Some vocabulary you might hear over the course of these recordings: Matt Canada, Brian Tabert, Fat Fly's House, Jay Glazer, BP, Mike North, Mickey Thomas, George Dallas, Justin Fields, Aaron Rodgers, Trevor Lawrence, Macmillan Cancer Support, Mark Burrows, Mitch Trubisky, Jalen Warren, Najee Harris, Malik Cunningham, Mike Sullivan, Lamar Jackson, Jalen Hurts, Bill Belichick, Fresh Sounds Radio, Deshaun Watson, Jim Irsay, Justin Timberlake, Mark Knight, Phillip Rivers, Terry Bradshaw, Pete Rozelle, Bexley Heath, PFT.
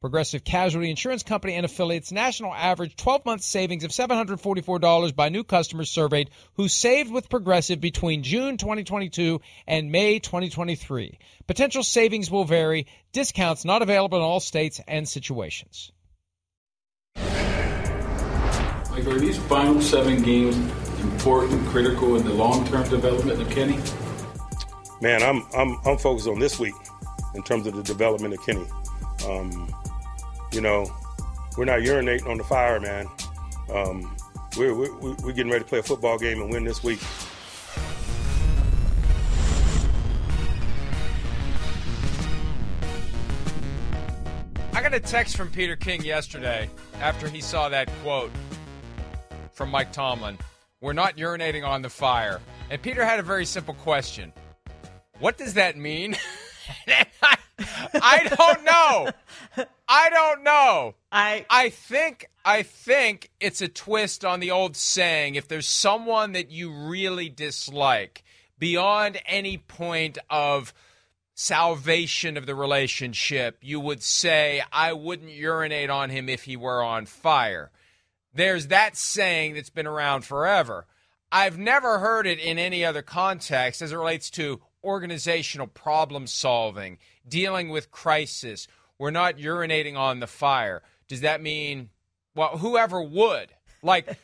Progressive Casualty Insurance Company and Affiliates. National average 12-month savings of $744 by new customers surveyed who saved with Progressive between June 2022 and May 2023. Potential savings will vary. Discounts not available in all states and situations. Mike, are these final 7 games important, critical in the long-term development of Kenny? Man, I'm focused on this week. In terms of the development of Kenny, we're not urinating on the fire, man. We're getting ready to play a football game and win this week. I got a text from Peter King yesterday after he saw that quote from Mike Tomlin. We're not urinating on the fire. And Peter had a very simple question. What does that mean? I don't know. I think it's a twist on the old saying, if there's someone that you really dislike beyond any point of salvation of the relationship, you would say, I wouldn't urinate on him if he were on fire. There's that saying that's been around forever. I've never heard it in any other context as it relates to organizational problem solving, dealing with crisis. We're not urinating on the fire. Does that mean, well, whoever would? Like,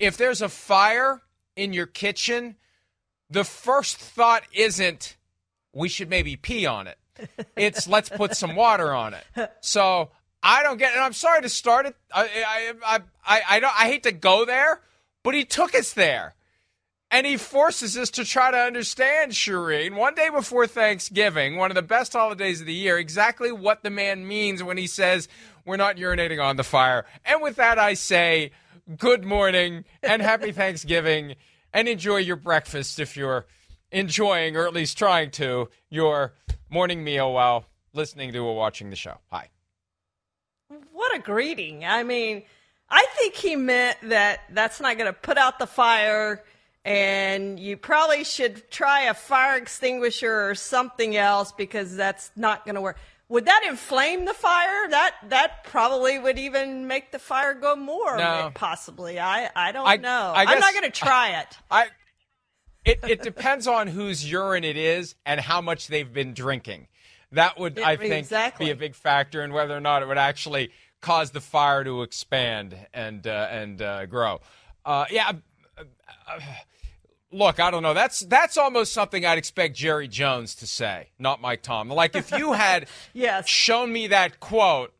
if there's a fire in your kitchen, the first thought isn't, we should maybe pee on it. It's, let's put some water on it. So I don't get it. And I'm sorry to start it. I hate to go there, but he took us there. And he forces us to try to understand, Shireen, one day before Thanksgiving, one of the best holidays of the year, exactly what the man means when he says, we're not urinating on the fire. And with that, I say, good morning and happy Thanksgiving, and enjoy your breakfast if you're enjoying, or at least trying to, your morning meal while listening to or watching the show. Hi. What a greeting. I mean, I think he meant that's not going to put out the fire, and you probably should try a fire extinguisher or something else because that's not going to work. Would that inflame the fire? That probably would even make the fire go more, no. Possibly. I don't know. I'm not going to try it. It depends on whose urine it is and how much they've been drinking. That would, I think, be a big factor in whether or not it would actually cause the fire to expand and grow. Look, I don't know. That's almost something I'd expect Jerry Jones to say, not Mike Tomlin. Like, if you had yes. shown me that quote,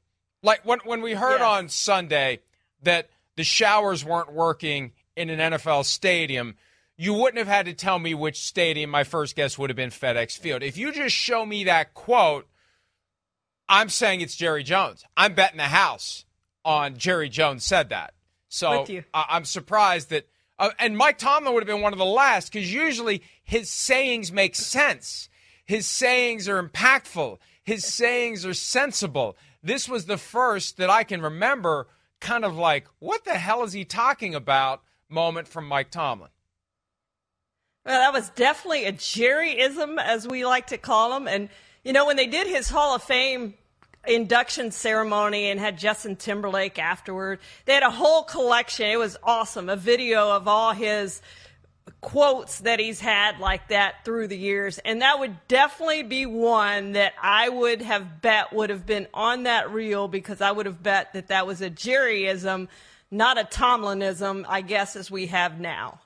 like when we heard yes. on Sunday that the showers weren't working in an NFL stadium, you wouldn't have had to tell me which stadium. My first guess would have been FedEx Field. If you just show me that quote, I'm saying it's Jerry Jones. I'm betting the house on Jerry Jones said that. So I'm surprised that. And Mike Tomlin would have been one of the last because usually his sayings make sense. His sayings are impactful. His sayings are sensible. This was the first that I can remember kind of like, what the hell is he talking about? moment from Mike Tomlin. Well, that was definitely a Jerry-ism, as we like to call him. And, you know, when they did his Hall of Fame induction ceremony and had Justin Timberlake afterward, they had a whole collection. It was awesome, a video of all his quotes that he's had like that through the years. And that would definitely be one that I would have bet would have been on that reel, because I would have bet that that was a Jerryism, not a Tomlinism, I guess, as we have now.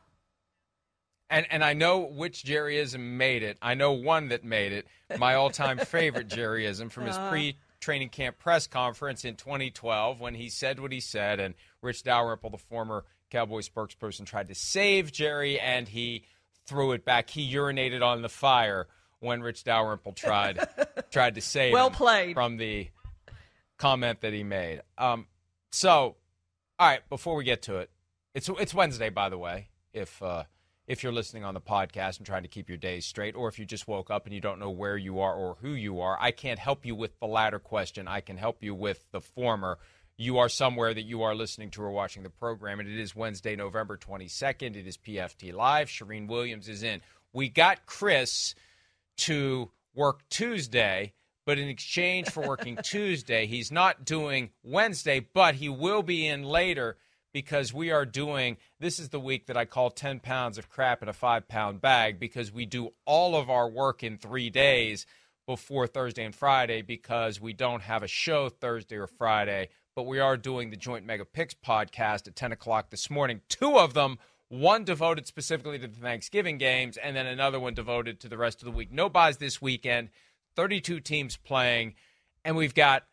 And I know which Jerryism made it. I know one that made it. My all-time favorite Jerryism from his pre-training camp press conference in 2012, when he said what he said, and Rich Dalrymple, the former Cowboys spokesperson, tried to save Jerry, and he threw it back. He urinated on the fire when Rich Dalrymple tried to save him from the comment that he made. All right, before we get to it, it's Wednesday, by the way, if you're listening on the podcast and trying to keep your days straight, or if you just woke up and you don't know where you are or who you are, I can't help you with the latter question. I can help you with the former. You are somewhere that you are listening to or watching the program, and it is Wednesday, November 22nd. It is PFT Live. Shireen Williams is in. We got Chris to work Tuesday, but in exchange for working Tuesday, he's not doing Wednesday, but he will be in later, because we are doing, this is the week that I call 10 pounds of crap in a 5-pound bag, because we do all of our work in 3 days before Thursday and Friday, because we don't have a show Thursday or Friday, but we are doing the Joint Mega Picks podcast at 10 o'clock this morning. Two of them, one devoted specifically to the Thanksgiving games, and then another one devoted to the rest of the week. No buys this weekend, 32 teams playing, and we've got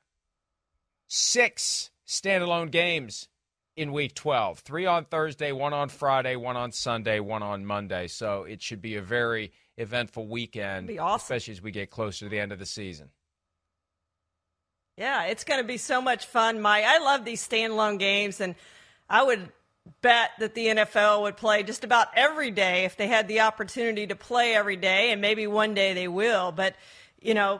6 standalone games in week 12, 3 on Thursday, 1 on Friday, 1 on Sunday, 1 on Monday. So it should be a very eventful weekend, especially as we get closer to the end of the season. Yeah, it's going to be so much fun, Mike. I love these standalone games, and I would bet that the NFL would play just about every day if they had the opportunity to play every day, and maybe one day they will. But, you know,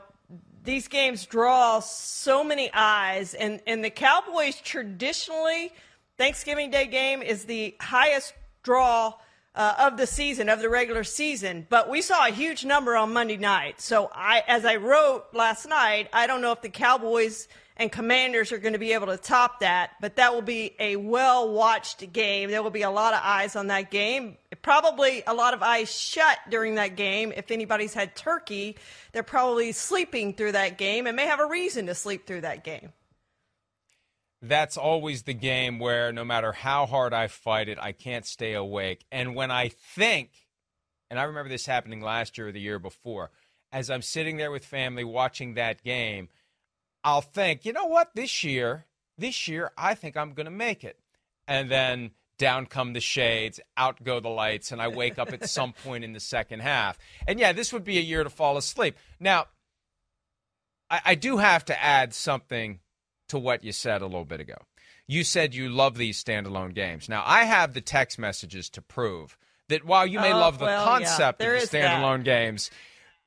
these games draw so many eyes, and the Cowboys traditionally – Thanksgiving Day game is the highest draw of the season, of the regular season. But we saw a huge number on Monday night. So as I wrote last night, I don't know if the Cowboys and Commanders are going to be able to top that. But that will be a well-watched game. There will be a lot of eyes on that game. Probably a lot of eyes shut during that game. If anybody's had turkey, they're probably sleeping through that game and may have a reason to sleep through that game. That's always the game where no matter how hard I fight it, I can't stay awake. And when I think, and I remember this happening last year or the year before, as I'm sitting there with family watching that game, I'll think, you know what, this year I think I'm going to make it. And then down come the shades, out go the lights, and I wake up at some point in the second half. And, yeah, this would be a year to fall asleep. Now, I do have to add something to what you said a little bit ago. You said you love these standalone games. Now, I have the text messages to prove that while you may love the concept of the standalone games,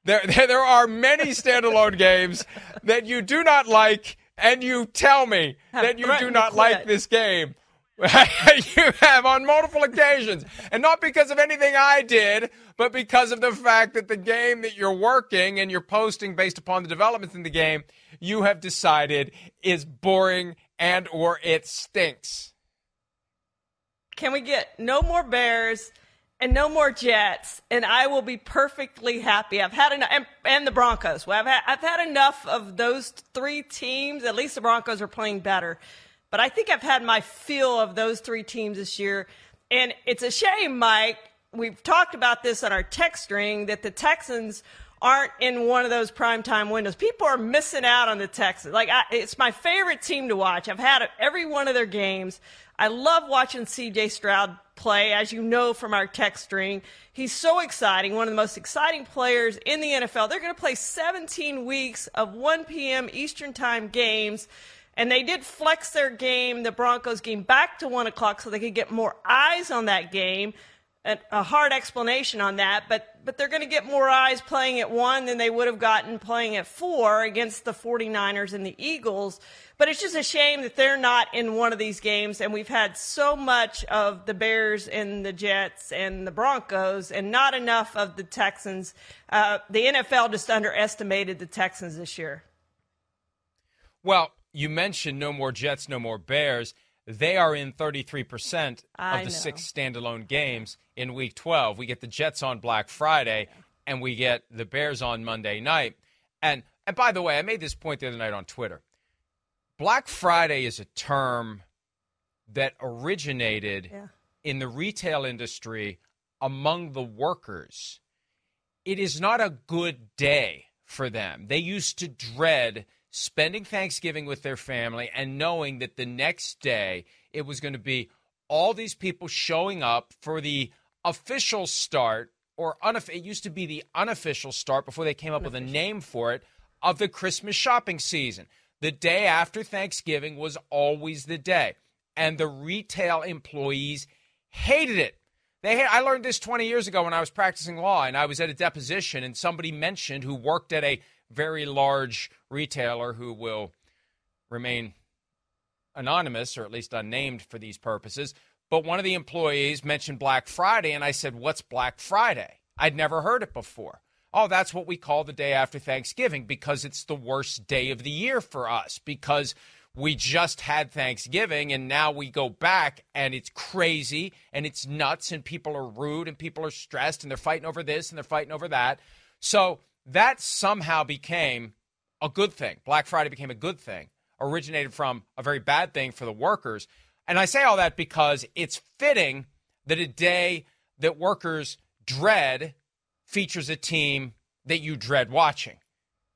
there are many standalone games that you do not like, and you tell me that you do not like this game. You have on multiple occasions, and not because of anything I did, but because of the fact that the game that you're working and you're posting based upon the developments in the game, you have decided is boring and or it stinks. Can we get no more Bears and no more Jets, and I will be perfectly happy. I've had enough, and the Broncos. Well, I've had enough of those three teams. At least the Broncos are playing better. But I think I've had my feel of those three teams this year. And it's a shame, Mike, we've talked about this on our text string, that the Texans aren't in one of those primetime windows. People are missing out on the Texans. Like, it's my favorite team to watch. I've had every one of their games. I love watching C.J. Stroud play, as you know from our text string. He's so exciting, one of the most exciting players in the NFL. They're going to play 17 weeks of 1 p.m. Eastern time games. And they did flex their game, the Broncos game, back to 1 o'clock so they could get more eyes on that game. a hard explanation on that, but they're going to get more eyes playing at 1 than they would have gotten playing at 4 against the 49ers and the Eagles. But it's just a shame that they're not in one of these games, and we've had so much of the Bears and the Jets and the Broncos and not enough of the Texans. The NFL just underestimated the Texans this year. Well, you mentioned no more Jets, no more Bears. They are in 33% of the 6 standalone games in Week 12. We get the Jets on Black Friday, and we get the Bears on Monday night. And by the way, I made this point the other night on Twitter. Black Friday is a term that originated in the retail industry among the workers. It is not a good day for them. They used to dread spending Thanksgiving with their family and knowing that the next day it was going to be all these people showing up for the official start, or it used to be the unofficial start before they came up with a name for it, of the Christmas shopping season. The day after Thanksgiving was always the day, and the retail employees hated it. I learned this 20 years ago when I was practicing law, and I was at a deposition, and somebody mentioned who worked at a very large retailer who will remain anonymous, or at least unnamed for these purposes. But one of the employees mentioned Black Friday, and I said, "What's Black Friday?" I'd never heard it before. "Oh, that's what we call the day after Thanksgiving because it's the worst day of the year for us because we just had Thanksgiving and now we go back and it's crazy and it's nuts and people are rude and people are stressed and they're fighting over this and they're fighting over that." So that somehow became a good thing. Black Friday became a good thing, originated from a very bad thing for the workers. And I say all that because it's fitting that a day that workers dread features a team that you dread watching,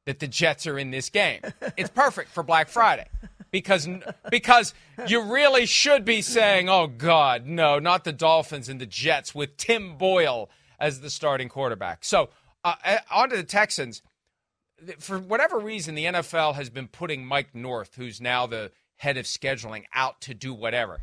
that the Jets are in this game. It's perfect for Black Friday because you really should be saying, "Oh, God, no, not the Dolphins and the Jets with Tim Boyle as the starting quarterback." So, on to the Texans. For whatever reason, the NFL has been putting Mike North, who's now the head of scheduling, out to do whatever.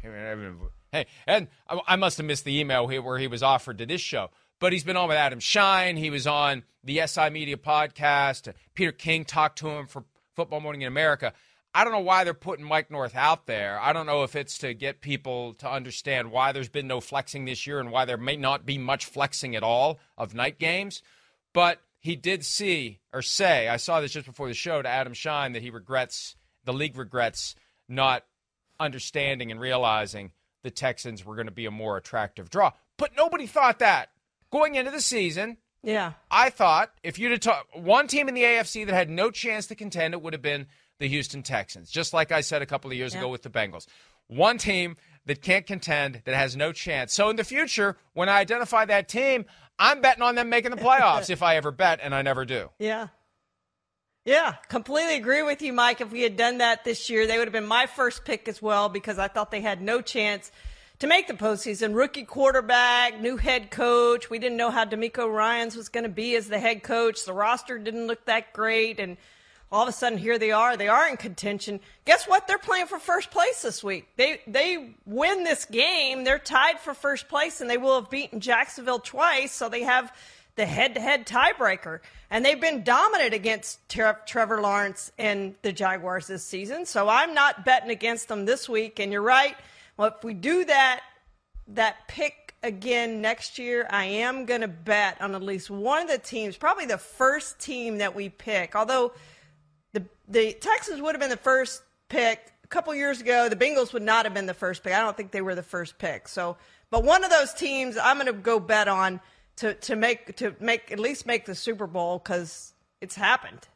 Hey, and I must have missed the email here where he was offered to this show, but he's been on with Adam Shine. He was on the SI Media podcast. Peter King talked to him for Football Morning in America. I don't know why they're putting Mike North out there. I don't know if it's to get people to understand why there's been no flexing this year and why there may not be much flexing at all of night games. But he did say, I saw this just before the show, to Adam Shine that the league regrets not understanding and realizing the Texans were going to be a more attractive draw. But nobody thought that going into the season. Yeah. I thought if you'd have one team in the AFC that had no chance to contend, it would have been the Houston Texans, just like I said a couple of years ago with the Bengals. One team that can't contend, that has no chance. So in the future, when I identify that team, I'm betting on them making the playoffs if I ever bet, and I never do. Yeah. Yeah, completely agree with you, Mike. If we had done that this year, they would have been my first pick as well because I thought they had no chance to make the postseason. Rookie quarterback, new head coach. We didn't know how DeMeco Ryans was going to be as the head coach. The roster didn't look that great, and all of a sudden, here they are. They are in contention. Guess what? They're playing for first place this week. They win this game, they're tied for first place, and they will have beaten Jacksonville twice, so they have the head-to-head tiebreaker. And they've been dominant against Trevor Lawrence and the Jaguars this season, so I'm not betting against them this week. And you're right. Well, if we do that pick again next year, I am going to bet on at least one of the teams, probably the first team that we pick, although the Texans would have been the first pick a couple years ago. The Bengals would not have been the first pick. I don't think they were the first pick. So, but one of those teams I'm going to go bet on to at least make the Super Bowl because it's happened.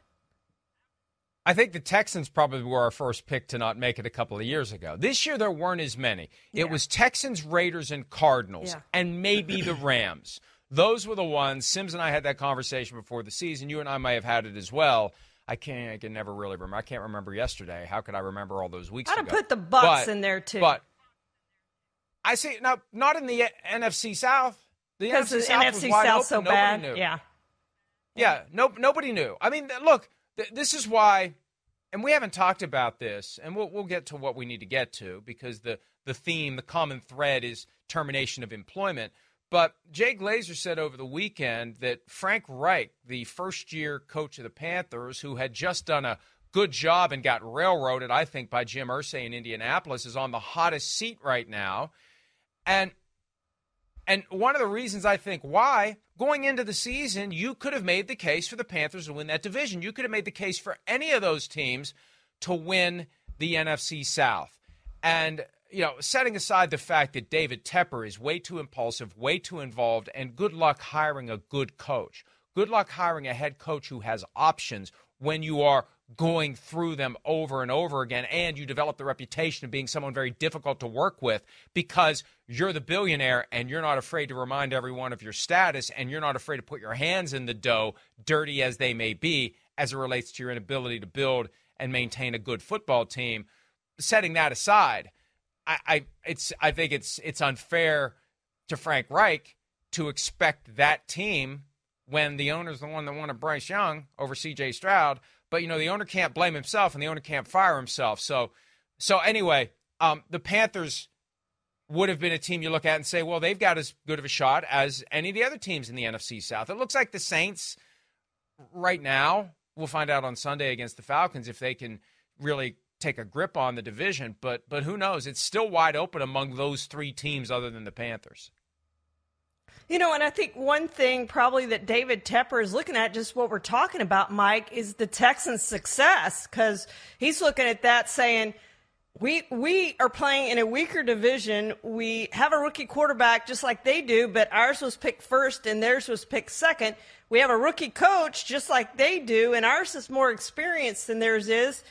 I think the Texans probably were our first pick to not make it a couple of years ago. This year there weren't as many. Yeah. It was Texans, Raiders, and Cardinals, and maybe the Rams. Those were the ones. Sims and I had that conversation before the season. You and I may have had it as well. I can never really remember. I can't remember yesterday. How could I remember all those weeks ago? I'd have put the Bucs in there, too. But I see – now, not in the NFC South. The NFC South was wide open. So bad. Nobody knew. Yeah, nobody knew. I mean, look, this is why – and we haven't talked about this, and we'll get to what we need to get to because the theme, the common thread is termination of employment. But Jay Glazer said over the weekend that Frank Reich, the first-year coach of the Panthers, who had just done a good job and got railroaded, I think, by Jim Irsay in Indianapolis, is on the hottest seat right now. And one of the reasons I think why, going into the season, you could have made the case for the Panthers to win that division. You could have made the case for any of those teams to win the NFC South. And, you know, setting aside the fact that David Tepper is way too impulsive, way too involved, and good luck hiring a good coach. Good luck hiring a head coach who has options when you are going through them over and over again, and you develop the reputation of being someone very difficult to work with because you're the billionaire and you're not afraid to remind everyone of your status, and you're not afraid to put your hands in the dough, dirty as they may be, as it relates to your inability to build and maintain a good football team. Setting that aside, I think it's unfair to Frank Reich to expect that team when the owner's the one that wanted Bryce Young over C.J. Stroud. But, you know, the owner can't blame himself and the owner can't fire himself. So anyway, the Panthers would have been a team you look at and say, well, they've got as good of a shot as any of the other teams in the NFC South. It looks like the Saints right now, we'll find out on Sunday against the Falcons if they can really take a grip on the division. But who knows? It's still wide open among those three teams other than the Panthers. You know, and I think one thing probably that David Tepper is looking at, just what we're talking about, Mike, is the Texans' success, because he's looking at that saying, we are playing in a weaker division. We have a rookie quarterback just like they do, but ours was picked first and theirs was picked second. We have a rookie coach just like they do, and ours is more experienced than theirs is.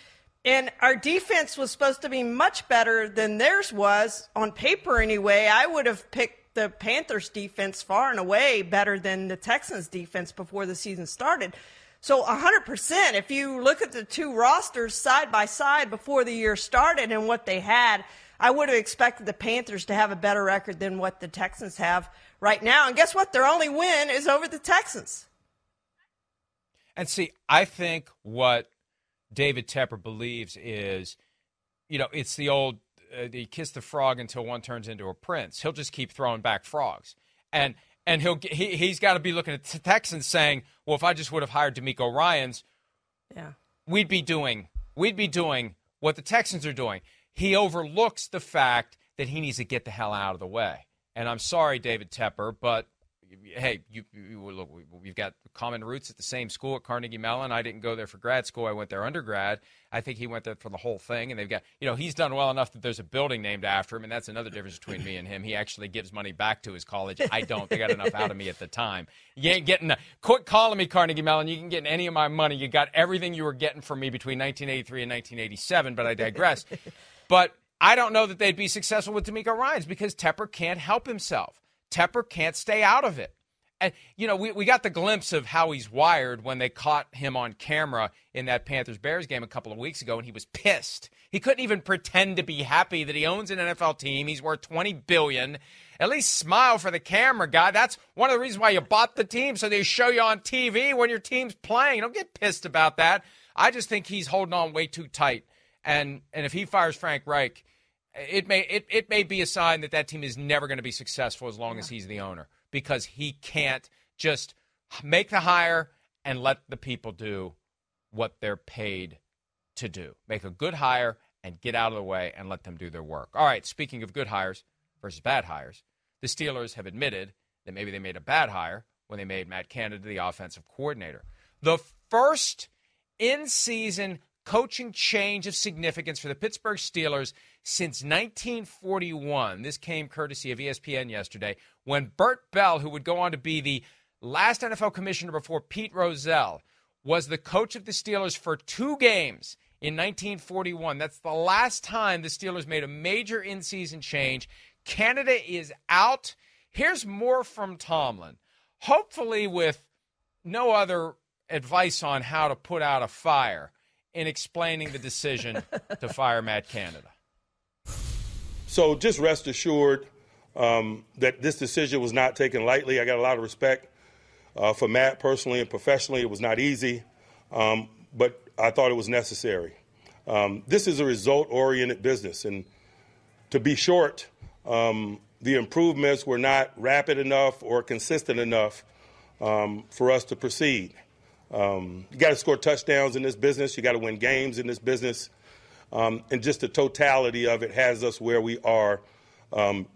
And our defense was supposed to be much better than theirs was, on paper anyway. I would have picked the Panthers' defense far and away better than the Texans' defense before the season started. So 100%, if you look at the two rosters side by side before the year started and what they had, I would have expected the Panthers to have a better record than what the Texans have right now. And guess what? Their only win is over the Texans. And see, I think what David Tepper believes is, you know, it's the old, they kiss the frog until one turns into a prince. He'll just keep throwing back frogs. And he's got to be looking at the Texans saying, well, if I just would have hired DeMeco Ryans, yeah, we'd be doing what the Texans are doing. He overlooks the fact that he needs to get the hell out of the way. And I'm sorry, David Tepper, but hey, look, we've got common roots at the same school at Carnegie Mellon. I didn't go there for grad school. I went there undergrad. I think he went there for the whole thing. And they've got, you know, he's done well enough that there's a building named after him. And that's another difference between me and him. He actually gives money back to his college. I don't. They got enough out of me at the time. You ain't getting quit calling me Carnegie Mellon. You can get any of my money. You got everything you were getting from me between 1983 and 1987. But I digress. But I don't know that they'd be successful with DeMeco Ryans because Tepper can't help himself. Tepper can't stay out of it. And, you know, we got the glimpse of how he's wired when they caught him on camera in that Panthers-Bears game a couple of weeks ago, and he was pissed. He couldn't even pretend to be happy that he owns an NFL team. He's worth $20 billion. At least smile for the camera, guy. That's one of the reasons why you bought the team, so they show you on TV when your team's playing. Don't get pissed about that. I just think he's holding on way too tight. And if he fires Frank Reich, It may be a sign that team is never going to be successful as long as he's the owner, because he can't just make the hire and let the people do what they're paid to do. Make a good hire and get out of the way and let them do their work. All right, speaking of good hires versus bad hires, the Steelers have admitted that maybe they made a bad hire when they made Matt Canada the offensive coordinator. The first in-season coaching change of significance for the Pittsburgh Steelers since 1941. This came courtesy of ESPN yesterday, when Bert Bell, who would go on to be the last NFL commissioner before Pete Rozelle, was the coach of the Steelers for two games in 1941. That's the last time the Steelers made a major in-season change. Canada is out. Here's more from Tomlin, hopefully with no other advice on how to put out a fire, in explaining the decision to fire Matt Canada. So just rest assured that this decision was not taken lightly. I got a lot of respect for Matt personally and professionally. It was not easy, but I thought it was necessary. This is a result-oriented business, and to be short, the improvements were not rapid enough or consistent enough for us to proceed. You got to score touchdowns in this business. You got to win games in this business. And just the totality of it has us where we are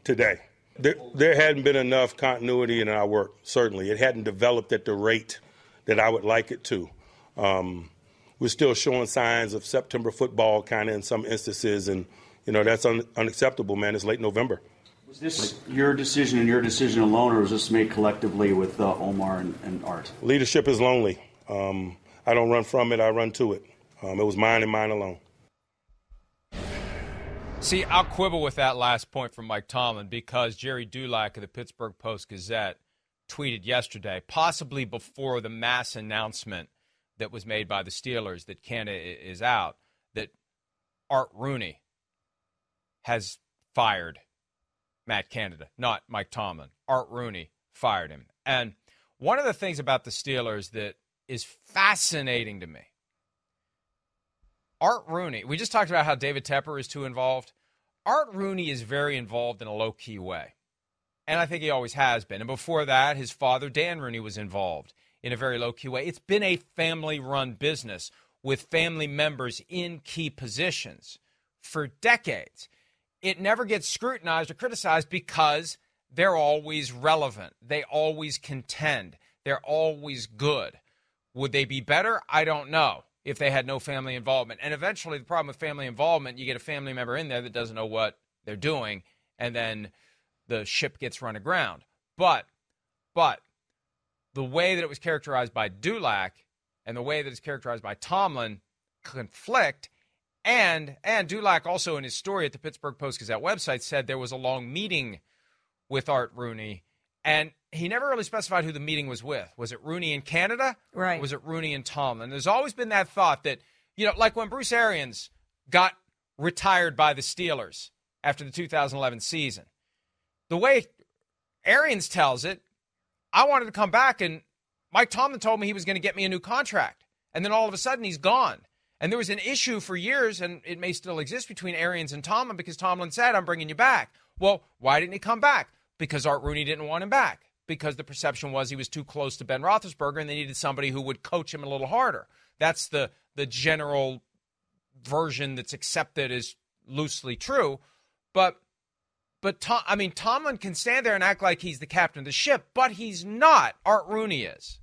today. There hadn't been enough continuity in our work, certainly. It hadn't developed at the rate that I would like it to. We're still showing signs of September football kind of in some instances, and, you know, that's unacceptable, man. It's late November. Was this your decision and your decision alone, or was this made collectively with Omar and Art? Leadership is lonely. I don't run from it. I run to it. It was mine and mine alone. See, I'll quibble with that last point from Mike Tomlin because Jerry Dulac of the Pittsburgh Post-Gazette tweeted yesterday, possibly before the mass announcement that was made by the Steelers that Canada is out, that Art Rooney has fired Matt Canada, not Mike Tomlin. Art Rooney fired him. And one of the things about the Steelers that is fascinating to me, Art Rooney, we just talked about how David Tepper is too involved. Art Rooney is very involved in a low-key way, and I think he always has been. And before that, his father, Dan Rooney, was involved in a very low-key way. It's been a family-run business with family members in key positions for decades. It never gets scrutinized or criticized because they're always relevant. They always contend. They're always good. Would they be better? I don't know. If they had no family involvement. And eventually the problem with family involvement, you get a family member in there that doesn't know what they're doing, and then the ship gets run aground. But the way that it was characterized by Dulac and the way that it's characterized by Tomlin conflict, and Dulac also in his story at the Pittsburgh Post-Gazette website said there was a long meeting with Art Rooney, and he never really specified who the meeting was with. Was it Rooney in Canada? Right. Or was it Rooney and Tomlin? There's always been that thought that, you know, like when Bruce Arians got retired by the Steelers after the 2011 season, the way Arians tells it, I wanted to come back, and Mike Tomlin told me he was going to get me a new contract. And then all of a sudden he's gone. And there was an issue for years, and it may still exist, between Arians and Tomlin because Tomlin said, I'm bringing you back. Well, why didn't he come back? Because Art Rooney didn't want him back. Because the perception was he was too close to Ben Roethlisberger and they needed somebody who would coach him a little harder. That's the general version that's accepted as loosely true. But Tomlin can stand there and act like he's the captain of the ship, but he's not. Art Rooney is.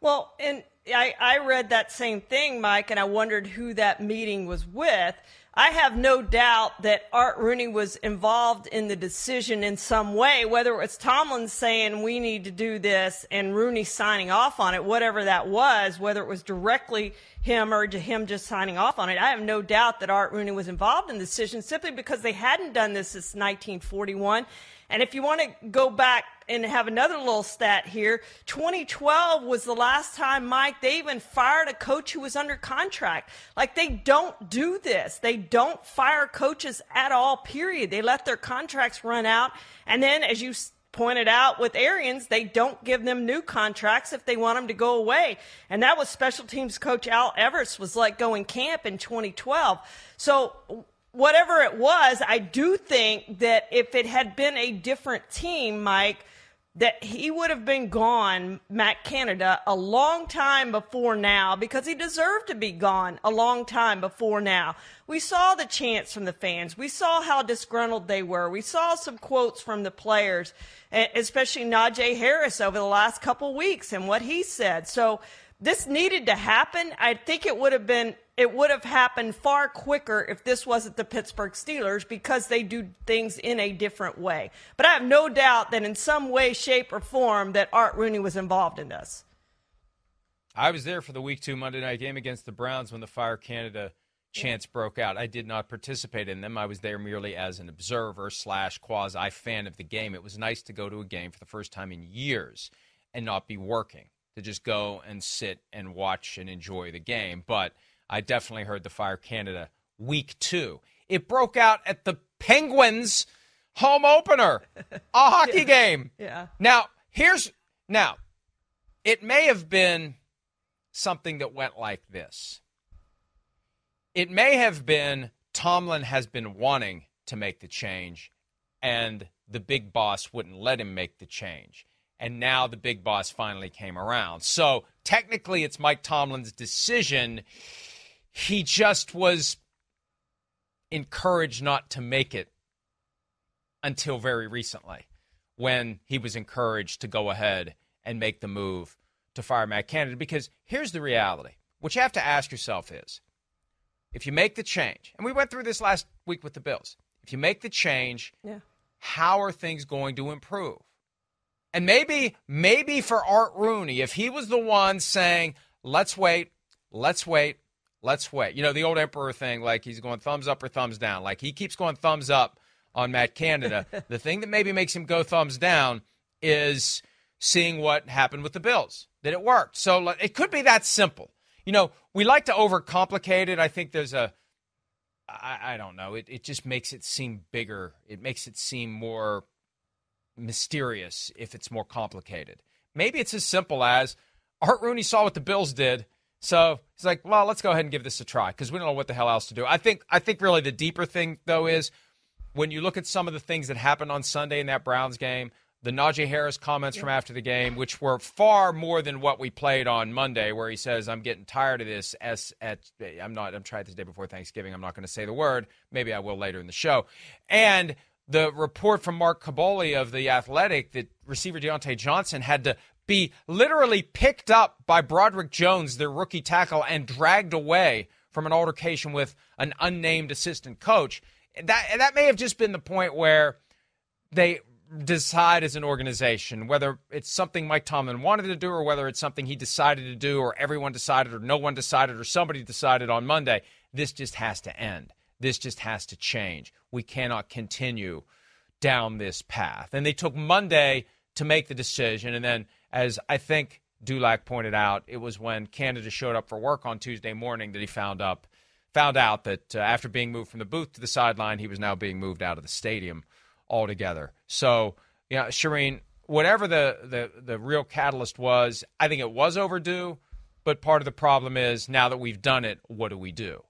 Well, and I read that same thing, Mike, and I wondered who that meeting was with. I have no doubt that Art Rooney was involved in the decision in some way, whether it was Tomlin saying we need to do this and Rooney signing off on it, whatever that was, whether it was directly him or him just signing off on it. I have no doubt that Art Rooney was involved in the decision simply because they hadn't done this since 1941. And if you want to go back and have another little stat here, 2012 was the last time, Mike, they even fired a coach who was under contract. Like, they don't do this. They don't fire coaches at all, period. They let their contracts run out. And then, as you pointed out with Arians, they don't give them new contracts if they want them to go away. And that was special teams coach Al Everest was let go in camp in 2012. So whatever it was, I do think that if it had been a different team, Mike, that he would have been gone, Matt Canada, a long time before now, because he deserved to be gone a long time before now. We saw the chants from the fans. We saw how disgruntled they were. We saw some quotes from the players, especially Najee Harris over the last couple weeks and what he said. So this needed to happen. I think it would have happened far quicker if this wasn't the Pittsburgh Steelers, because they do things in a different way. But I have no doubt that in some way, shape, or form that Art Rooney was involved in this. I was there for the Week 2 Monday night game against the Browns when the Fire Canada chants broke out. I did not participate in them. I was there merely as an observer / quasi-fan of the game. It was nice to go to a game for the first time in years and not be working, to just go and sit and watch and enjoy the game. But I definitely heard the Fire Canada Week 2. It broke out at the Penguins' home opener, a hockey game. Yeah. Now, it may have been something that went like this. It may have been Tomlin has been wanting to make the change and the big boss wouldn't let him make the change. And now the big boss finally came around. So technically it's Mike Tomlin's decision. He just was encouraged not to make it until very recently, when he was encouraged to go ahead and make the move to fire Matt Canada. Because here's the reality. What you have to ask yourself is, if you make the change, and we went through this last week with the Bills, if you make the change, how are things going to improve? And maybe for Art Rooney, if he was the one saying, let's wait. You know, the old emperor thing, like he's going thumbs up or thumbs down. Like he keeps going thumbs up on Matt Canada. The thing that maybe makes him go thumbs down is seeing what happened with the Bills, that it worked. So it could be that simple. You know, we like to overcomplicate it. I think there's a, I don't know. It just makes it seem bigger. It makes it seem more mysterious if it's more complicated. Maybe it's as simple as Art Rooney saw what the Bills did. So he's like, well, let's go ahead and give this a try because we don't know what the hell else to do. I think really the deeper thing, though, is when you look at some of the things that happened on Sunday in that Browns game, the Najee Harris comments from after the game, which were far more than what we played on Monday, where he says, I'm getting tired of this. I'm trying this day before Thanksgiving. I'm not going to say the word. Maybe I will later in the show. And the report from Mark Caboli of The Athletic that receiver Deontay Johnson had to be literally picked up by Broderick Jones, their rookie tackle, and dragged away from an altercation with an unnamed assistant coach. That may have just been the point where they decide as an organization, whether it's something Mike Tomlin wanted to do or whether it's something he decided to do or everyone decided or no one decided or somebody decided on Monday, this just has to end. This just has to change. We cannot continue down this path. And they took Monday to make the decision. And then, as I think Dulac pointed out, it was when Canada showed up for work on Tuesday morning that he found out that after being moved from the booth to the sideline, he was now being moved out of the stadium altogether. So, you know, Shireen, whatever the real catalyst was, I think it was overdue. But part of the problem is now that we've done it, what do we do?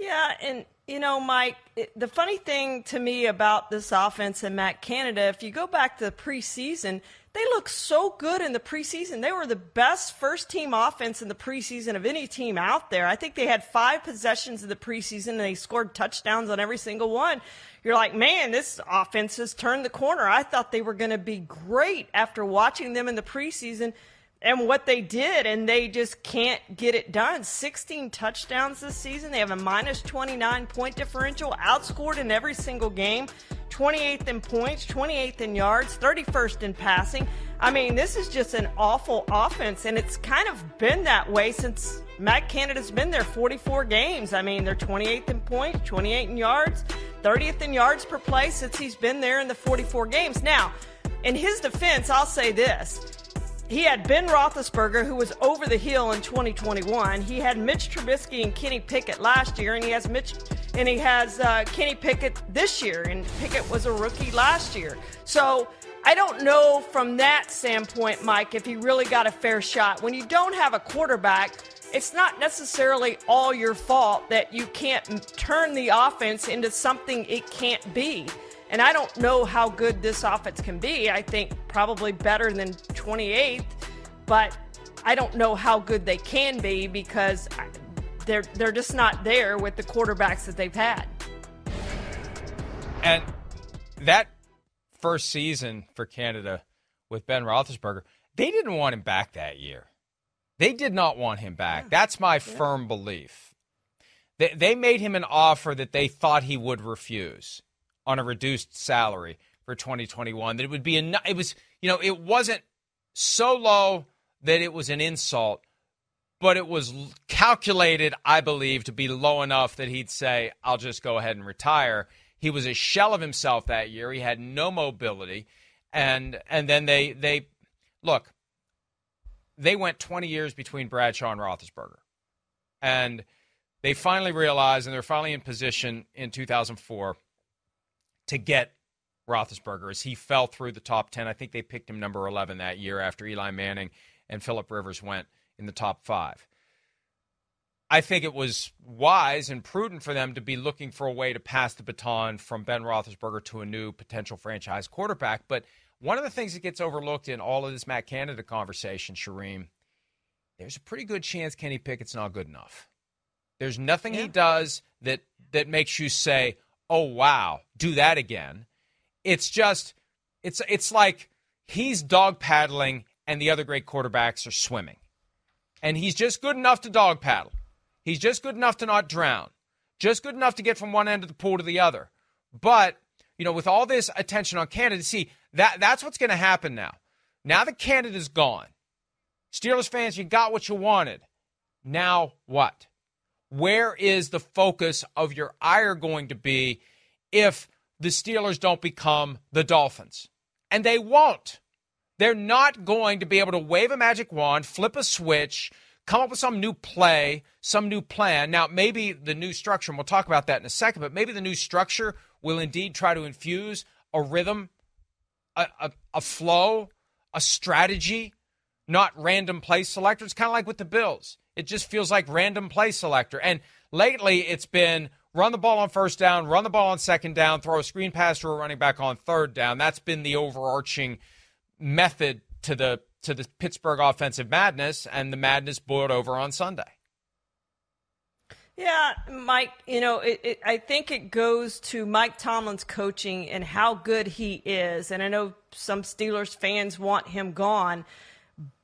Yeah, and, you know, Mike, the funny thing to me about this offense and Matt Canada, if you go back to the preseason, they looked so good in the preseason. They were the best first-team offense in the preseason of any team out there. I think they had 5 possessions in the preseason, and they scored touchdowns on every single one. You're like, man, this offense has turned the corner. I thought they were going to be great after watching them in the preseason. And what they did, and they just can't get it done. 16 touchdowns this season. They have a minus 29 point differential, outscored in every single game, 28th in points, 28th in yards, 31st in passing. I mean, this is just an awful offense, and it's kind of been that way since Matt Canada's been there 44 games. I mean, they're 28th in points, 28th in yards, 30th in yards per play since he's been there in the 44 games. Now, in his defense, I'll say this. He had Ben Roethlisberger, who was over the hill in 2021. He had Mitch Trubisky and Kenny Pickett last year, and he has Kenny Pickett this year, and Pickett was a rookie last year. So I don't know from that standpoint, Mike, if he really got a fair shot. When you don't have a quarterback, it's not necessarily all your fault that you can't turn the offense into something it can't be. And I don't know how good this offense can be. I think probably better than 28th, but I don't know how good they can be because they're just not there with the quarterbacks that they've had. And that first season for Canada with Ben Roethlisberger, they didn't want him back that year. They did not want him back. Yeah. That's my firm belief. They made him an offer that they thought he would refuse on a reduced salary for 2021, that it would be enough. It was, you know, it wasn't so low that it was an insult, but it was calculated, I believe, to be low enough that he'd say, I'll just go ahead and retire. He was a shell of himself that year. He had no mobility. And then they went 20 years between Bradshaw and Roethlisberger. And they finally realized, and they're finally in position in 2004 to get Roethlisberger as he fell through the top 10. I think they picked him number 11 that year after Eli Manning and Phillip Rivers went in the top 5. I think it was wise and prudent for them to be looking for a way to pass the baton from Ben Roethlisberger to a new potential franchise quarterback. But one of the things that gets overlooked in all of this Matt Canada conversation, Shireen, there's a pretty good chance Kenny Pickett's not good enough. There's nothing he does that makes you say, oh, wow, do that again. It's just, it's like he's dog paddling and the other great quarterbacks are swimming. And he's just good enough to dog paddle. He's just good enough to not drown. Just good enough to get from one end of the pool to the other. But, you know, with all this attention on Canada, see, that's what's going to happen now. Now that Canada's gone, Steelers fans, you got what you wanted. Now what? Where is the focus of your ire going to be if the Steelers don't become the Dolphins? And they won't. They're not going to be able to wave a magic wand, flip a switch, come up with some new play, some new plan. Now, maybe the new structure, and we'll talk about that in a second, but maybe the new structure will indeed try to infuse a rhythm, a flow, a strategy, not random play selector. It's kind of like with the Bills. It just feels like random play selector. And lately it's been run the ball on first down, run the ball on second down, throw a screen pass to a running back on third down. That's been the overarching method to the Pittsburgh offensive madness, and the madness boiled over on Sunday. Yeah, Mike, you know, I think it goes to Mike Tomlin's coaching and how good he is. And I know some Steelers fans want him gone,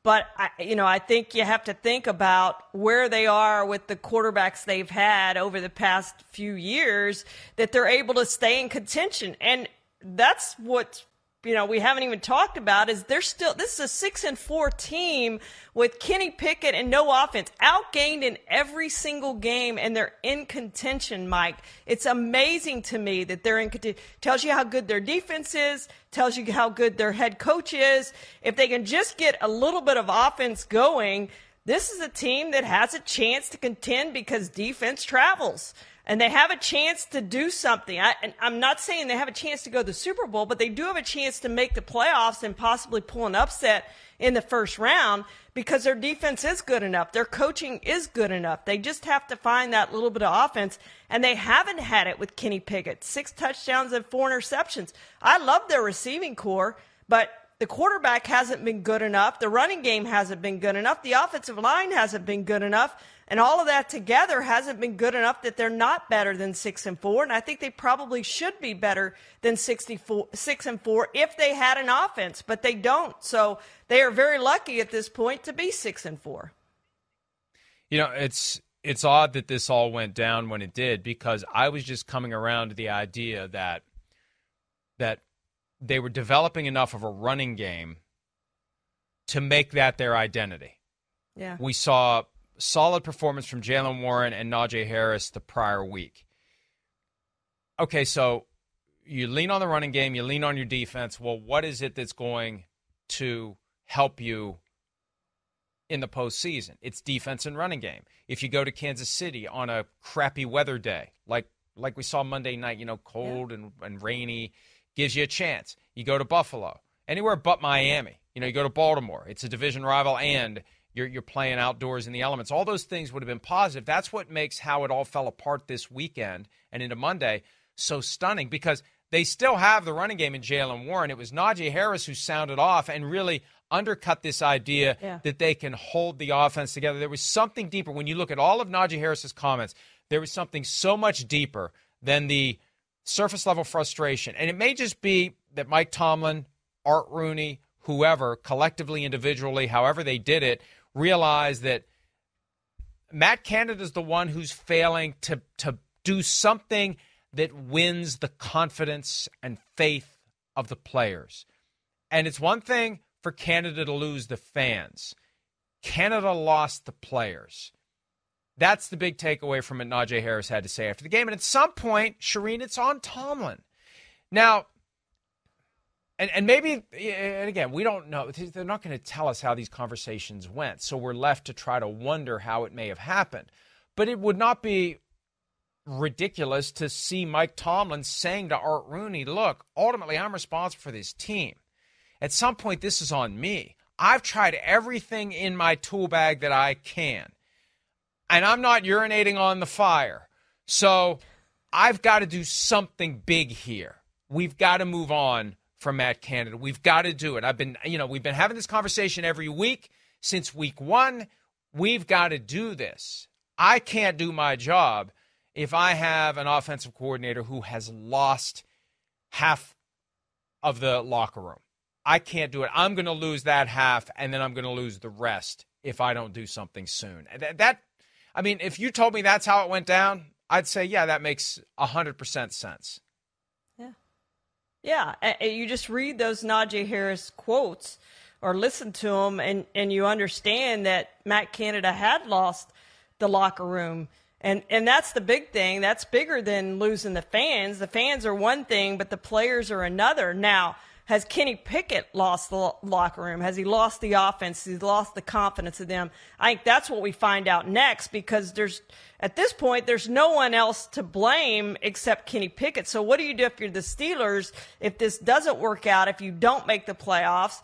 but I think you have to think about where they are with the quarterbacks they've had over the past few years that they're able to stay in contention. And that's what we haven't even talked about is they're still, this is a 6-4 team with Kenny Pickett and no offense, outgained in every single game, and they're in contention, Mike. It's amazing to me that they're in contention. Tells you how good their defense is, tells you how good their head coach is. If they can just get a little bit of offense going, this is a team that has a chance to contend because defense travels. And they have a chance to do something. I'm not saying they have a chance to go to the Super Bowl, but they do have a chance to make the playoffs and possibly pull an upset in the first round because their defense is good enough. Their coaching is good enough. They just have to find that little bit of offense, and they haven't had it with Kenny Pickett. 6 touchdowns and 4 interceptions. I love their receiving core, but the quarterback hasn't been good enough. The running game hasn't been good enough. The offensive line hasn't been good enough. And all of that together hasn't been good enough that they're not better than 6-4. And I think they probably should be better than 6-4 if they had an offense, but they don't. So they are very lucky at this point to be 6-4. You know, it's odd that this all went down when it did, because I was just coming around to the idea that they were developing enough of a running game to make that their identity. Yeah. We saw solid performance from Jalen Warren and Najee Harris the prior week. Okay, so you lean on the running game, you lean on your defense. Well, what is it that's going to help you in the postseason? It's defense and running game. If you go to Kansas City on a crappy weather day, like we saw Monday night, cold and rainy, gives you a chance. You go to Buffalo, anywhere but Miami. You go to Baltimore. It's a division rival, and you're playing outdoors in the elements. All those things would have been positive. That's what makes how it all fell apart this weekend and into Monday so stunning, because they still have the running game in Jalen Warren. It was Najee Harris who sounded off and really undercut this idea that they can hold the offense together. There was something deeper. When you look at all of Najee Harris's comments, there was something so much deeper than the surface-level frustration. And it may just be that Mike Tomlin, Art Rooney, whoever, collectively, individually, however they did it, realize that Matt Canada is the one who's failing to do something that wins the confidence and faith of the players. And it's one thing for Canada to lose the fans. Canada lost the players. That's the big takeaway from what Najee Harris had to say after the game. And at some point, Shireen, it's on Tomlin. Now, and maybe, and again, we don't know. They're not going to tell us how these conversations went, so we're left to try to wonder how it may have happened. But it would not be ridiculous to see Mike Tomlin saying to Art Rooney, look, ultimately I'm responsible for this team. At some point, this is on me. I've tried everything in my tool bag that I can. and I'm not urinating on the fire. So I've got to do something big here. We've got to move on from Matt Canada. We've got to do it. We've been having this conversation every week since week one. We've got to do this. I can't do my job if I have an offensive coordinator who has lost half of the locker room. I can't do it. I'm going to lose that half, and then I'm going to lose the rest if I don't do something soon. If you told me that's how it went down, I'd say, yeah, that makes 100% sense. Yeah. Yeah, and you just read those Najee Harris quotes or listen to them, and you understand that Matt Canada had lost the locker room. And that's the big thing. That's bigger than losing the fans. The fans are one thing, but the players are another. Now, has Kenny Pickett lost the locker room? Has he lost the offense? He's lost the confidence of them. I think that's what we find out next, because at this point, there's no one else to blame except Kenny Pickett. So what do you do if you're the Steelers? If this doesn't work out, if you don't make the playoffs,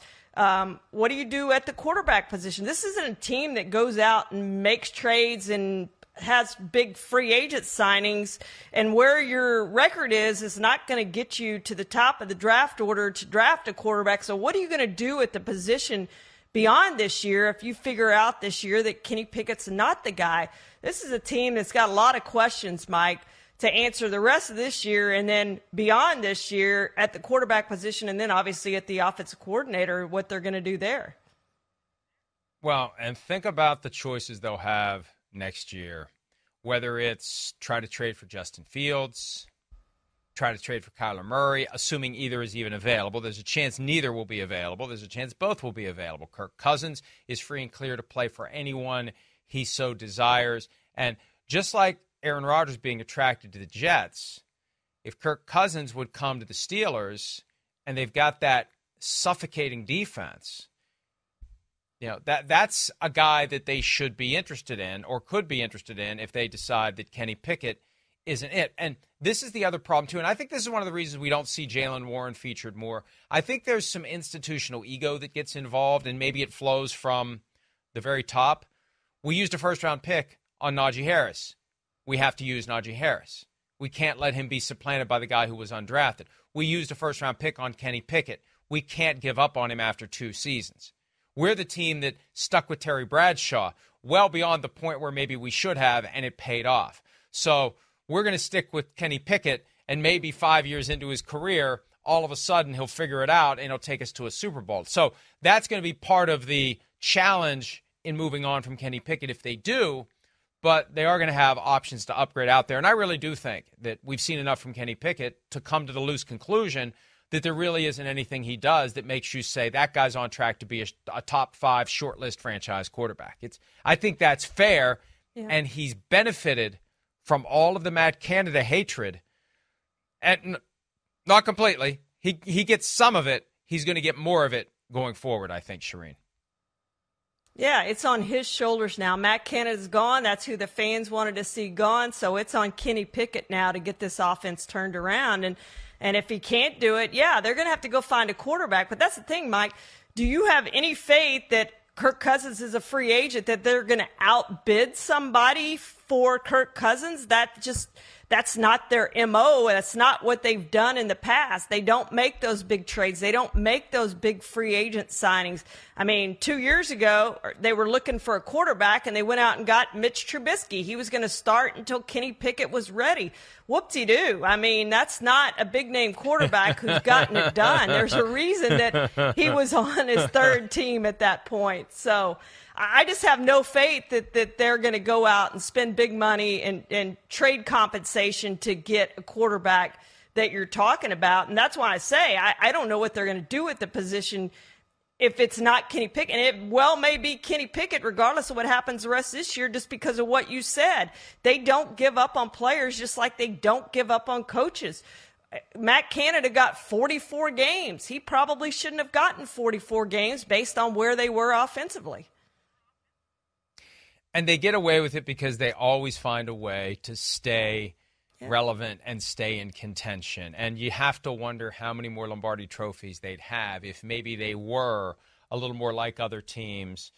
what do you do at the quarterback position? This isn't a team that goes out and makes trades and has big free agent signings, and where your record is not going to get you to the top of the draft order to draft a quarterback. So what are you going to do at the position beyond this year if you figure out this year that Kenny Pickett's not the guy? This is a team that's got a lot of questions, Mike, to answer the rest of this year and then beyond this year at the quarterback position, and then obviously at the offensive coordinator, what they're going to do there. Well, and think about the choices they'll have next year, whether it's try to trade for Justin Fields, try to trade for Kyler Murray, assuming either is even available. There's a chance neither will be available. There's a chance both will be available. Kirk Cousins is free and clear to play for anyone he so desires. And just like Aaron Rodgers being attracted to the Jets, if Kirk Cousins would come to the Steelers and they've got that suffocating defense, that's a guy that they should be interested in or could be interested in if they decide that Kenny Pickett isn't it. And this is the other problem, too. And I think this is one of the reasons we don't see Jalen Warren featured more. I think there's some institutional ego that gets involved, and maybe it flows from the very top. We used a first-round pick on Najee Harris. We have to use Najee Harris. We can't let him be supplanted by the guy who was undrafted. We used a first-round pick on Kenny Pickett. We can't give up on him after two seasons. We're the team that stuck with Terry Bradshaw well beyond the point where maybe we should have, and it paid off. So we're going to stick with Kenny Pickett, and maybe 5 years into his career, all of a sudden he'll figure it out and he'll take us to a Super Bowl. So that's going to be part of the challenge in moving on from Kenny Pickett if they do, but they are going to have options to upgrade out there. And I really do think that we've seen enough from Kenny Pickett to come to the loose conclusion that there really isn't anything he does that makes you say that guy's on track to be a top five shortlist franchise quarterback. I think that's fair, yeah. And he's benefited from all of the Matt Canada hatred, and not completely. He gets some of it. He's going to get more of it going forward, I think, Shireen. Yeah, it's on his shoulders now. Matt Canada's gone. That's who the fans wanted to see gone. So it's on Kenny Pickett now to get this offense turned around. And if he can't do it, yeah, they're going to have to go find a quarterback. But that's the thing, Mike. Do you have any faith that Kirk Cousins is a free agent, that they're going to outbid somebody for Kirk Cousins? That's not their MO. That's not what they've done in the past. They don't make those big trades. They don't make those big free agent signings. 2 years ago, they were looking for a quarterback, and they went out and got Mitch Trubisky. He was going to start until Kenny Pickett was ready. Whoop-de-doo. That's not a big-name quarterback who's gotten it done. There's a reason that he was on his third team at that point. So I just have no faith that they're going to go out and spend big money and trade compensation to get a quarterback that you're talking about. And that's why I say I don't know what they're going to do at the position if it's not Kenny Pickett. And it well may be Kenny Pickett, regardless of what happens the rest of this year, just because of what you said. They don't give up on players just like they don't give up on coaches. Matt Canada got 44 games. He probably shouldn't have gotten 44 games based on where they were offensively. And they get away with it because they always find a way to stay relevant and stay in contention. And you have to wonder how many more Lombardi trophies they'd have if maybe they were a little more like other teams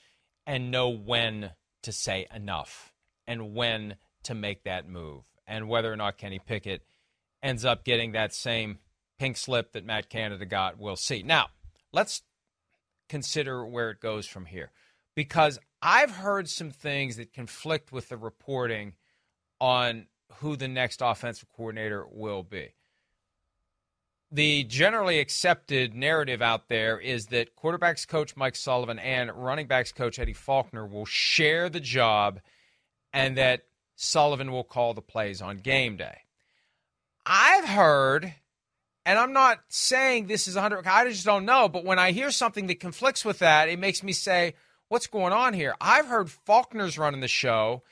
and know when to say enough. and when to make that move, and whether or not Kenny Pickett ends up getting that same pink slip that Matt Canada got, we'll see. Now, let's consider where it goes from here, because I've heard some things that conflict with the reporting on who the next offensive coordinator will be. The generally accepted narrative out there is that quarterbacks coach Mike Sullivan and running backs coach Eddie Faulkner will share the job, and that Sullivan will call the plays on game day. I've heard, and I'm not saying this is 100, I just don't know, but when I hear something that conflicts with that, it makes me say, what's going on here? I've heard Faulkner's running the show,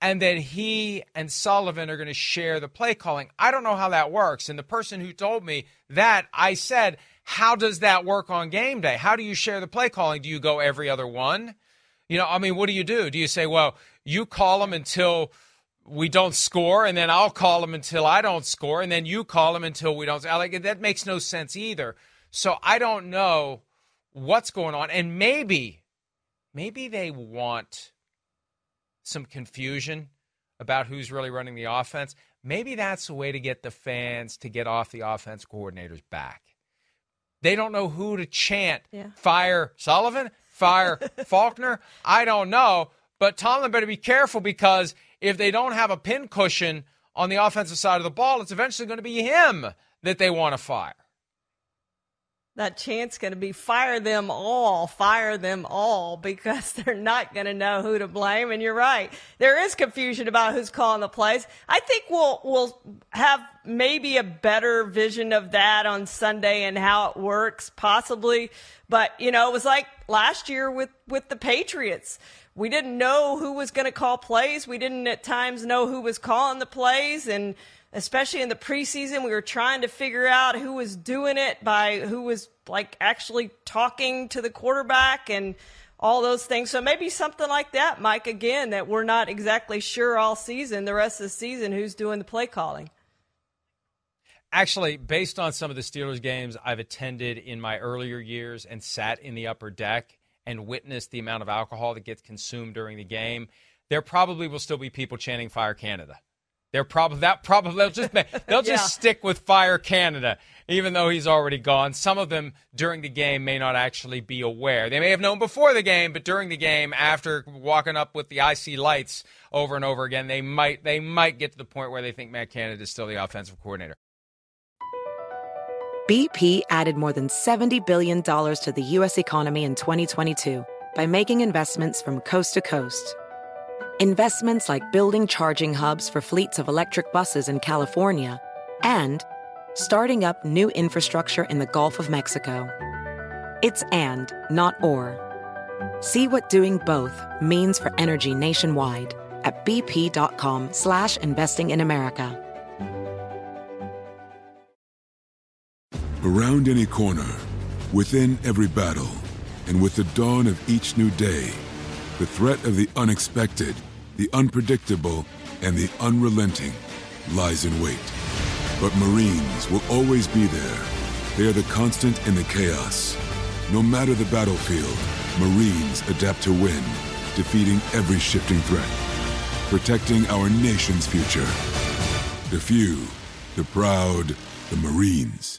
and that he and Sullivan are going to share the play calling. I don't know how that works. And the person who told me that, I said, how does that work on game day? How do you share the play calling? Do you go every other one? You know, I mean, what do you do? Do you say, well, you call them until we don't score, and then I'll call them until I don't score, and then you call them until we don't score? Like, that makes no sense either. So I don't know what's going on. And maybe they want some confusion about who's really running the offense. Maybe that's a way to get the fans to get off the offense coordinator's back. They don't know who to chant. Yeah. Fire Sullivan, fire Faulkner. I don't know, but Tomlin better be careful, because if they don't have a pincushion on the offensive side of the ball, it's eventually going to be him that they want to fire. That chant's going to be fire them all, because they're not going to know who to blame. And you're right. There is confusion about who's calling the plays. I think we'll have maybe a better vision of that on Sunday and how it works, possibly. But, you know, it was like last year with the Patriots. We didn't know who was going to call plays. We didn't at times know who was calling the plays, and especially in the preseason, we were trying to figure out who was doing it by who was like actually talking to the quarterback and all those things. So maybe something like that, Mike, again, that we're not exactly sure all season, the rest of the season, who's doing the play calling. Actually, based on some of the Steelers games I've attended in my earlier years and sat in the upper deck and witnessed the amount of alcohol that gets consumed during the game, there probably will still be people chanting Fire Canada. They'll just yeah, stick with Fire Canada, even though he's already gone. Some of them during the game may not actually be aware. They may have known before the game, but during the game, after walking up with the IC lights over and over again, they might get to the point where they think Matt Canada is still the offensive coordinator. BP added more than $70 billion to the U.S. economy in 2022 by making investments from coast to coast. Investments like building charging hubs for fleets of electric buses in California and starting up new infrastructure in the Gulf of Mexico. It's and, not or. See what doing both means for energy nationwide at bp.com/investing in America. Around any corner, within every battle, and with the dawn of each new day, the threat of the unexpected, the unpredictable, and the unrelenting lies in wait. But Marines will always be there. They are the constant in the chaos. No matter the battlefield, Marines adapt to win, defeating every shifting threat, protecting our nation's future. The few, the proud, the Marines.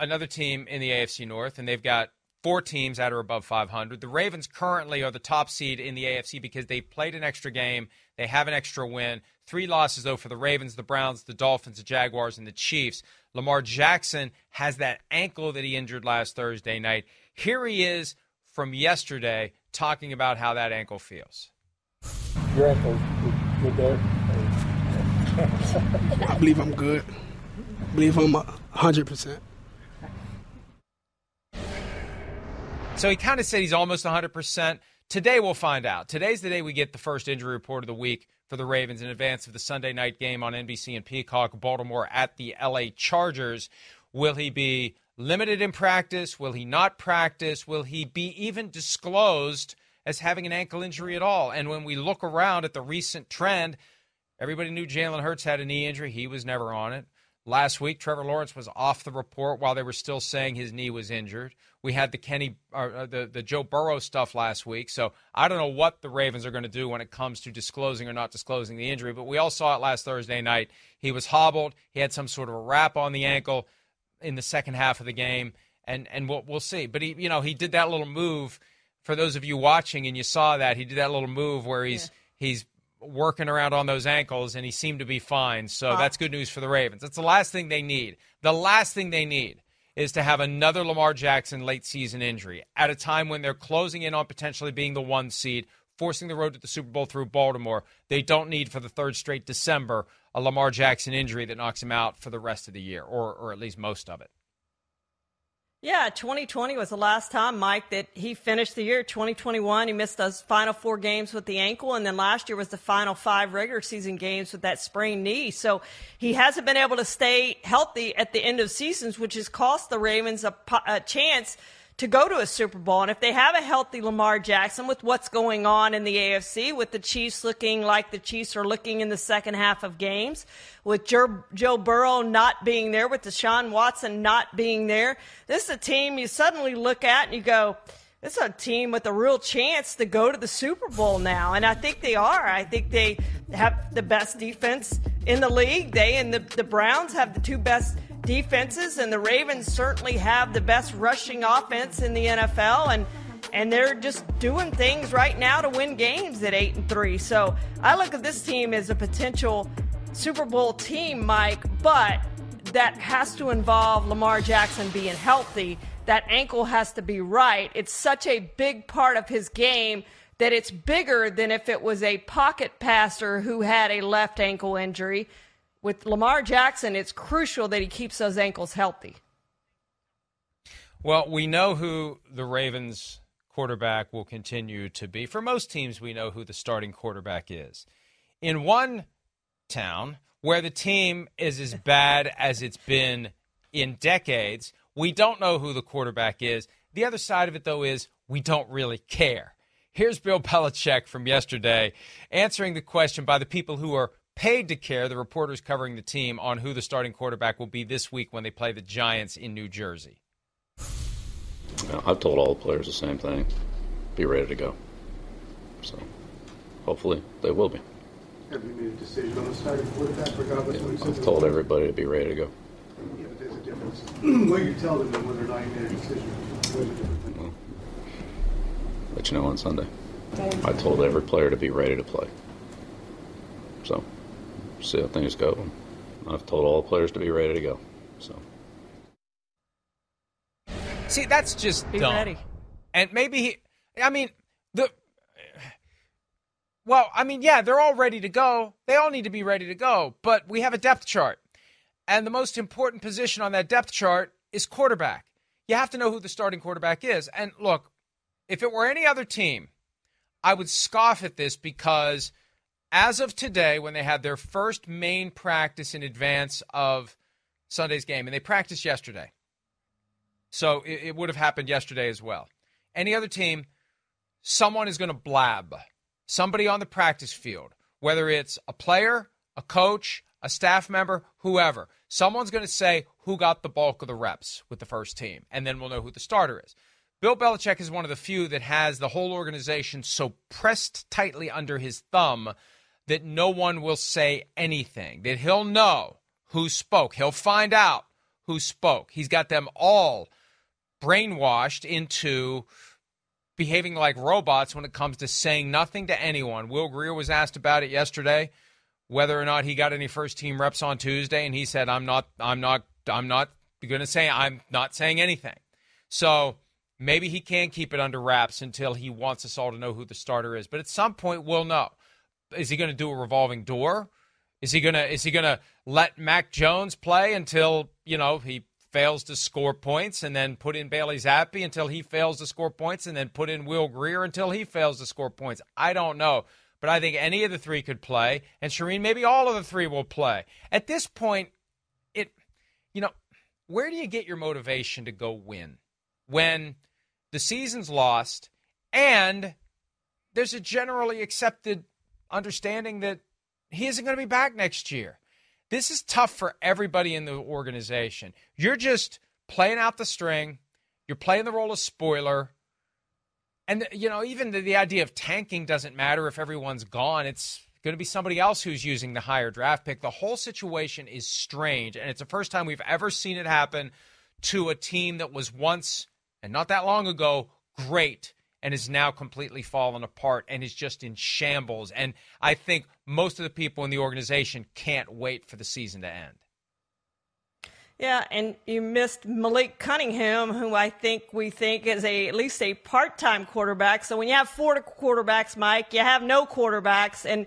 Another team in the AFC North, and they've got four teams that are above 500. The Ravens currently are the top seed in the AFC because they played an extra game. They have an extra win. 3 losses, though, for the Ravens, the Browns, the Dolphins, the Jaguars, and the Chiefs. Lamar Jackson has that ankle that he injured last Thursday night. Here he is from yesterday talking about how that ankle feels. Your ankle, you good? I believe I'm good. I believe I'm 100%. So he kind of said he's almost 100%. Today we'll find out. Today's the day we get the first injury report of the week for the Ravens in advance of the Sunday night game on NBC and Peacock, Baltimore at the L.A. Chargers. Will he be limited in practice? Will he not practice? Will he be even disclosed as having an ankle injury at all? And when we look around at the recent trend, everybody knew Jalen Hurts had a knee injury. He was never on it. Last week, Trevor Lawrence was off the report while they were still saying his knee was injured. We had the Joe Burrow stuff last week. So I don't know what the Ravens are going to do when it comes to disclosing or not disclosing the injury, but we all saw it last Thursday night. He was hobbled. He had some sort of a wrap on the ankle in the second half of the game, and we'll see. But he, you know, he did that little move. For those of you watching and you saw that, he did that little move where he's working around on those ankles, and he seemed to be fine. So that's good news for the Ravens. That's the last thing they need. The last thing they need is to have another Lamar Jackson late season injury at a time when they're closing in on potentially being the one seed, forcing the road to the Super Bowl through Baltimore. They don't need for the third straight December a Lamar Jackson injury that knocks him out for the rest of the year, or at least most of it. Yeah, 2020 was the last time, Mike, that he finished the year. 2021, he missed those final four games with the ankle, and then last year was the final five regular season games with that sprained knee. So he hasn't been able to stay healthy at the end of seasons, which has cost the Ravens a chance to go to a Super Bowl. And if they have a healthy Lamar Jackson, with what's going on in the AFC, with the Chiefs looking like the Chiefs are looking in the second half of games, with Joe Burrow not being there, with Deshaun Watson not being there, this is a team you suddenly look at and you go, this is a team with a real chance to go to the Super Bowl now. And I think they are. I think they have the best defense in the league. They and the Browns have the two best defenses, and the Ravens certainly have the best rushing offense in the NFL. And they're just doing things right now to win games at 8-3. So I look at this team as a potential Super Bowl team, Mike, but that has to involve Lamar Jackson being healthy. That ankle has to be right. It's such a big part of his game that it's bigger than if it was a pocket passer who had a left ankle injury. With Lamar Jackson, it's crucial that he keeps those ankles healthy. Well, we know who the Ravens quarterback will continue to be. For most teams, we know who the starting quarterback is. In one town where the team is as bad as it's been in decades, we don't know who the quarterback is. The other side of it, though, is we don't really care. Here's Bill Belichick from yesterday answering the question by the people who are paid to care, the reporters covering the team, on who the starting quarterback will be this week when they play the Giants in New Jersey. I've told all the players the same thing. Be ready to go. So hopefully they will be. Have you made a decision on the starting quarterback regardless of what you said? I've told everybody to be ready to go. Yeah, but there's a difference. Will you tell them whether or not you made a decision? Well, let you know on Sunday. I told every player to be ready to play. So see how things go. I've told all players to be ready to go. So, see, that's just dumb. Ready. And maybe they're all ready to go. They all need to be ready to go. But we have a depth chart, and the most important position on that depth chart is quarterback. You have to know who the starting quarterback is. And look, if it were any other team, I would scoff at this because, as of today, when they had their first main practice in advance of Sunday's game, and they practiced yesterday, so it would have happened yesterday as well. Any other team, someone is going to blab. Somebody on the practice field, whether it's a player, a coach, a staff member, whoever, someone's going to say who got the bulk of the reps with the first team, and then we'll know who the starter is. Bill Belichick is one of the few that has the whole organization so pressed tightly under his thumb that no one will say anything, that he'll know who spoke. He'll find out who spoke. He's got them all brainwashed into behaving like robots when it comes to saying nothing to anyone. Will Greer was asked about it yesterday, whether or not he got any first-team reps on Tuesday, and he said, I'm not saying anything. So maybe he can keep it under wraps until he wants us all to know who the starter is. But at some point, we'll know. Is he going to do a revolving door? Is he going to let Mac Jones play until, he fails to score points, and then put in Bailey Zappe until he fails to score points, and then put in Will Greer until he fails to score points. I don't know, but I think any of the three could play, and Shireen, maybe all of the three will play. At this point, where do you get your motivation to go win when the season's lost and there's a generally accepted understanding that he isn't going to be back next year? This is tough for everybody in the organization. You're just playing out the string. You're playing the role of spoiler. And, even the idea of tanking doesn't matter if everyone's gone. It's going to be somebody else who's using the higher draft pick. The whole situation is strange, and it's the first time we've ever seen it happen to a team that was once, and not that long ago, great, and is now completely fallen apart and is just in shambles. And I think most of the people in the organization can't wait for the season to end. Yeah, and you missed Malik Cunningham, who we think is at least a part-time quarterback. So when you have four quarterbacks, Mike, you have no quarterbacks. And,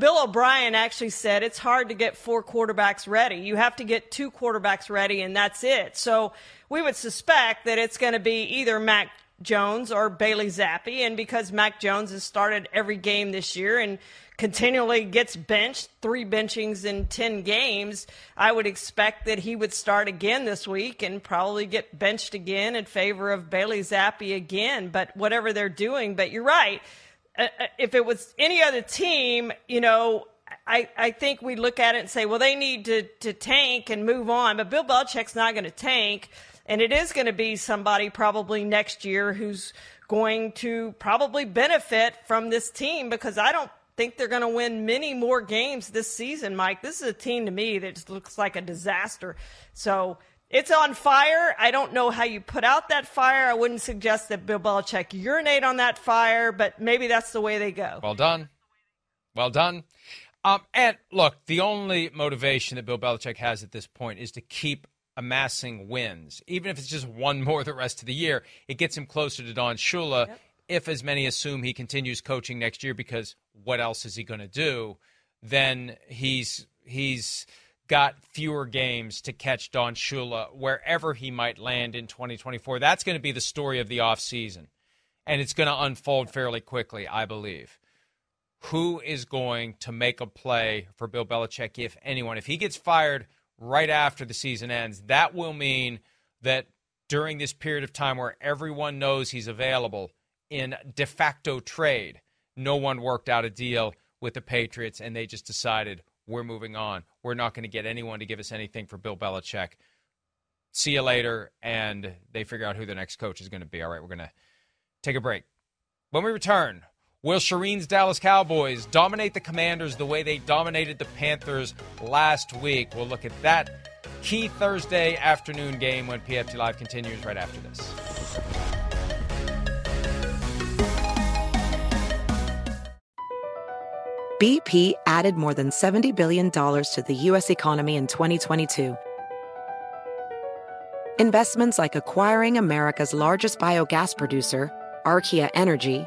Bill O'Brien actually said it's hard to get four quarterbacks ready. You have to get two quarterbacks ready, and that's it. So we would suspect that it's going to be either Mac Jones or Bailey Zappe, and because Mac Jones has started every game this year and continually gets benched, 3 benchings in 10 games, I would expect that he would start again this week and probably get benched again in favor of Bailey Zappe again, but whatever they're doing. But you're right. If it was any other team, I think we look at it and say, well, they need to tank and move on, but Bill Belichick's not going to tank. And it is going to be somebody probably next year who's going to probably benefit from this team, because I don't think they're going to win many more games this season, Mike. This is a team to me that just looks like a disaster. So it's on fire. I don't know how you put out that fire. I wouldn't suggest that Bill Belichick urinate on that fire, but maybe that's the way they go. Well done. And look, the only motivation that Bill Belichick has at this point is to keep amassing wins. Even if it's just one more the rest of the year, it gets him closer to Don Shula, yep, if as many assume he continues coaching next year, because what else is he going to do? Then he's got fewer games to catch Don Shula wherever he might land in 2024. That's going to be the story of the offseason, and it's going to unfold fairly quickly, I believe. Who is going to make a play for Bill Belichick, if anyone? If he gets fired right after the season ends, that will mean that during this period of time where everyone knows he's available in de facto trade, no one worked out a deal with the Patriots, and they just decided, we're moving on. We're not going to get anyone to give us anything for Bill Belichick. See you later, and they figure out who the next coach is going to be. All right, we're going to take a break. When we return, will Shireen's Dallas Cowboys dominate the Commanders the way they dominated the Panthers last week? We'll look at that key Thursday afternoon game when PFT Live continues right after this. BP added more than $70 billion to the U.S. economy in 2022. Investments like acquiring America's largest biogas producer, Archaea Energy,